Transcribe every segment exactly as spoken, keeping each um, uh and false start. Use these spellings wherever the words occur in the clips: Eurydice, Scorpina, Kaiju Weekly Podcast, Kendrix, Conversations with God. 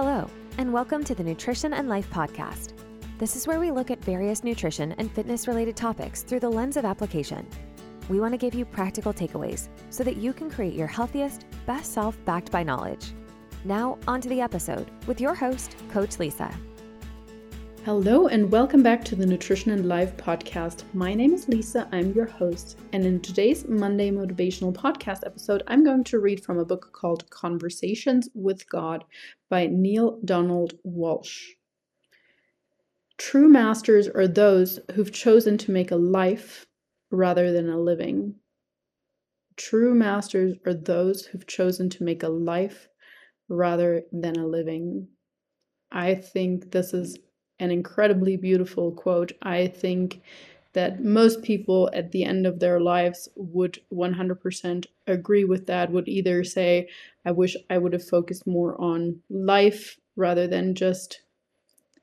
Hello, and welcome to the Nutrition and Life Podcast. This is where we look at various nutrition and fitness-related topics through the lens of application. We want to give you practical takeaways so that you can create your healthiest, best self backed by knowledge. Now, on to the episode with your host, Coach Lisa. Hello, and welcome back to the Nutrition and Life Podcast. My name is Lisa, I'm your host, and in today's Monday Motivational Podcast episode, I'm going to read from a book called Conversations with God by Neale Donald Walsch. True masters are those who've chosen to make a life rather than a living. True masters are those who've chosen to make a life rather than a living. I think this is an incredibly beautiful quote. I think that most people at the end of their lives would one hundred percent agree with that, would either say, I wish I would have focused more on life rather than just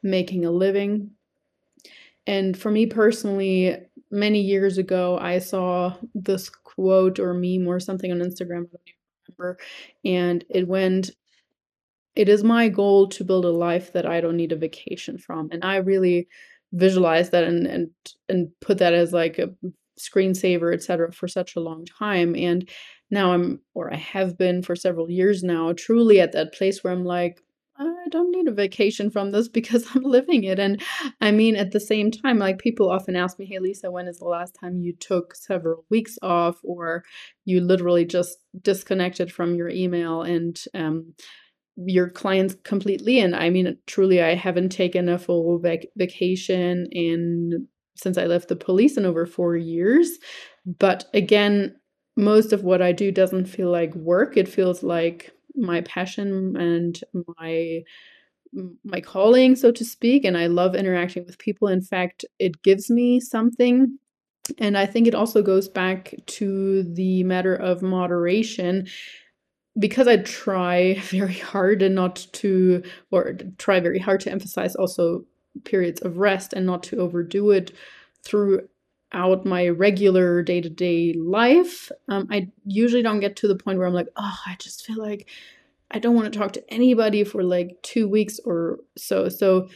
making a living. And for me personally, many years ago, I saw this quote or meme or something on Instagram, I don't even remember, and it went, "It is my goal to build a life that I don't need a vacation from." And I really visualized that and and, and put that as like a screensaver, et cetera, for such a long time. And now I'm, or I have been for several years now, truly at that place where I'm like, I don't need a vacation from this because I'm living it. And I mean, at the same time, like people often ask me, hey, Lisa, when is the last time you took several weeks off or you literally just disconnected from your email and um, your clients completely? And I mean, truly, I haven't taken a full vac- vacation in since I left the police in over four years. But again, most of what I do doesn't feel like work. It feels like my passion and my my calling, so to speak, and I love interacting with people. In fact, it gives me something. And I think it also goes back to the matter of moderation, because I try very hard and not to, or try very hard to emphasize also periods of rest and not to overdo it through out my regular day-to-day life. Um, I usually don't get to the point where I'm like, oh, I just feel like I don't want to talk to anybody for like two weeks or so. So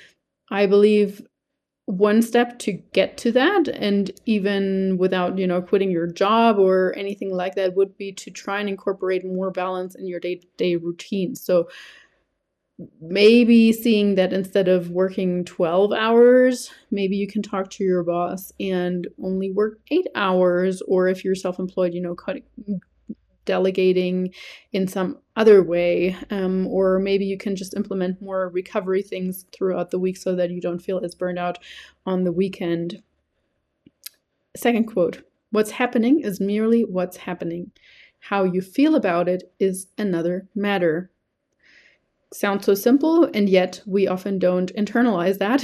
I believe one step to get to that, and even without, you know, quitting your job or anything like that, would be to try and incorporate more balance in your day-to-day routine. So maybe seeing that instead of working twelve hours, maybe you can talk to your boss and only work eight hours. Or if you're self-employed, you know, cutting, delegating in some other way. Um, or maybe you can just implement more recovery things throughout the week so that you don't feel as burned out on the weekend. Second quote, "What's happening is merely what's happening. How you feel about it is another matter." Sounds so simple, and yet we often don't internalize that,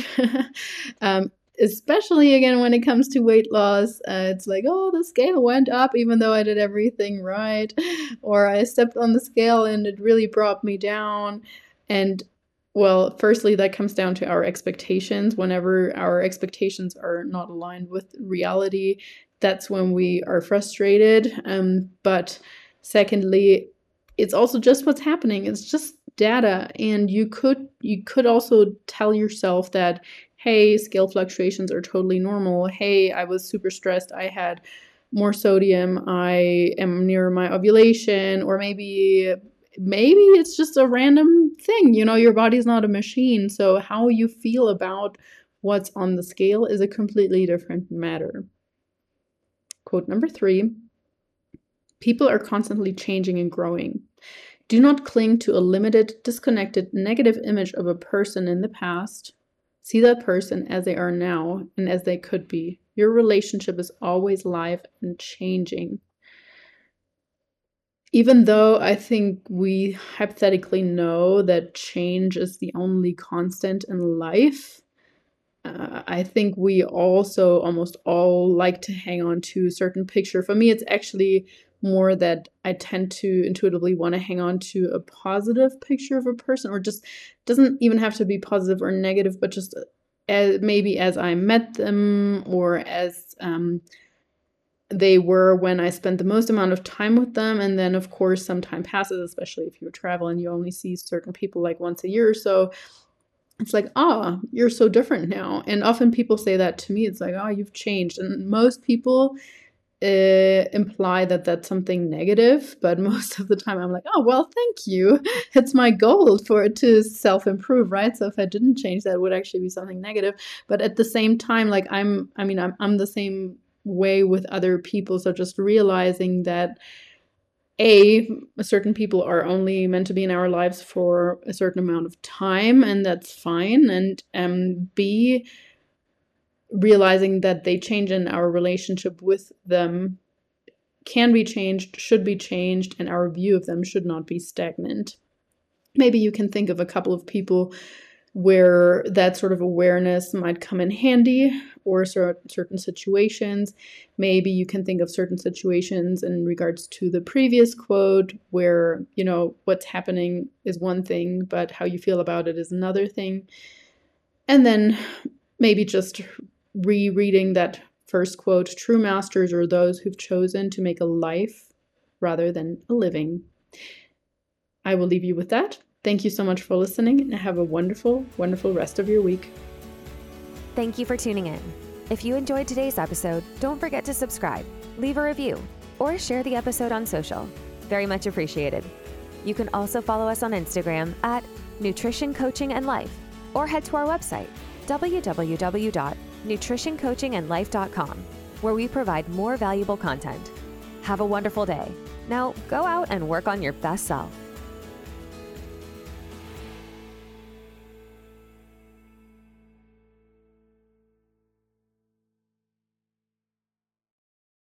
um, especially again when it comes to weight loss. Uh, it's like, oh, the scale went up even though I did everything right, or I stepped on the scale and it really brought me down. And well, firstly, that comes down to our expectations. Whenever our expectations are not aligned with reality, that's when we are frustrated. Um, but secondly, it's also just what's happening. It's just data. And you could you could also tell yourself that, hey, scale fluctuations are totally normal. Hey, I was super stressed. I had more sodium. I am near my ovulation. Or maybe maybe it's just a random thing. You know, your body's not a machine. So how you feel about what's on the scale is a completely different matter. Quote number three, "People are constantly changing and growing. Do not cling to a limited, disconnected, negative image of a person in the past. See that person as they are now and as they could be. Your relationship is always live and changing." Even though I think we hypothetically know that change is the only constant in life, Uh, I think we also almost all like to hang on to a certain picture. For me, it's actually more that I tend to intuitively want to hang on to a positive picture of a person, or just doesn't even have to be positive or negative, but just as, maybe as I met them, or as um, they were when I spent the most amount of time with them. And then, of course, some time passes, especially if you're traveling, you only see certain people like once a year or so. It's like, ah, oh, you're so different now. And often people say that to me. It's like, oh, you've changed. And most people uh, imply that that's something negative. But most of the time I'm like, oh, well, thank you. It's my goal for it to self-improve, right? So if I didn't change, that would actually be something negative. But at the same time, like I'm, I mean, I'm, I'm the same way with other people. So just realizing that A, certain people are only meant to be in our lives for a certain amount of time, and that's fine. And um, B, realizing that they change and our relationship with them can be changed, should be changed, and our view of them should not be stagnant. Maybe you can think of a couple of people where that sort of awareness might come in handy, or certain situations. Maybe you can think of certain situations in regards to the previous quote where, you know, what's happening is one thing, but how you feel about it is another thing. And then maybe just rereading that first quote, true masters are those who've chosen to make a life rather than a living. I will leave you with that. Thank you so much for listening, and have a wonderful, wonderful rest of your week. Thank you for tuning in. If you enjoyed today's episode, don't forget to subscribe, leave a review, or share the episode on social. Very much appreciated. You can also follow us on Instagram at Nutrition Coaching and Life, or head to our website, w w w dot nutrition coaching and life dot com, where we provide more valuable content. Have a wonderful day. Now go out and work on your best self.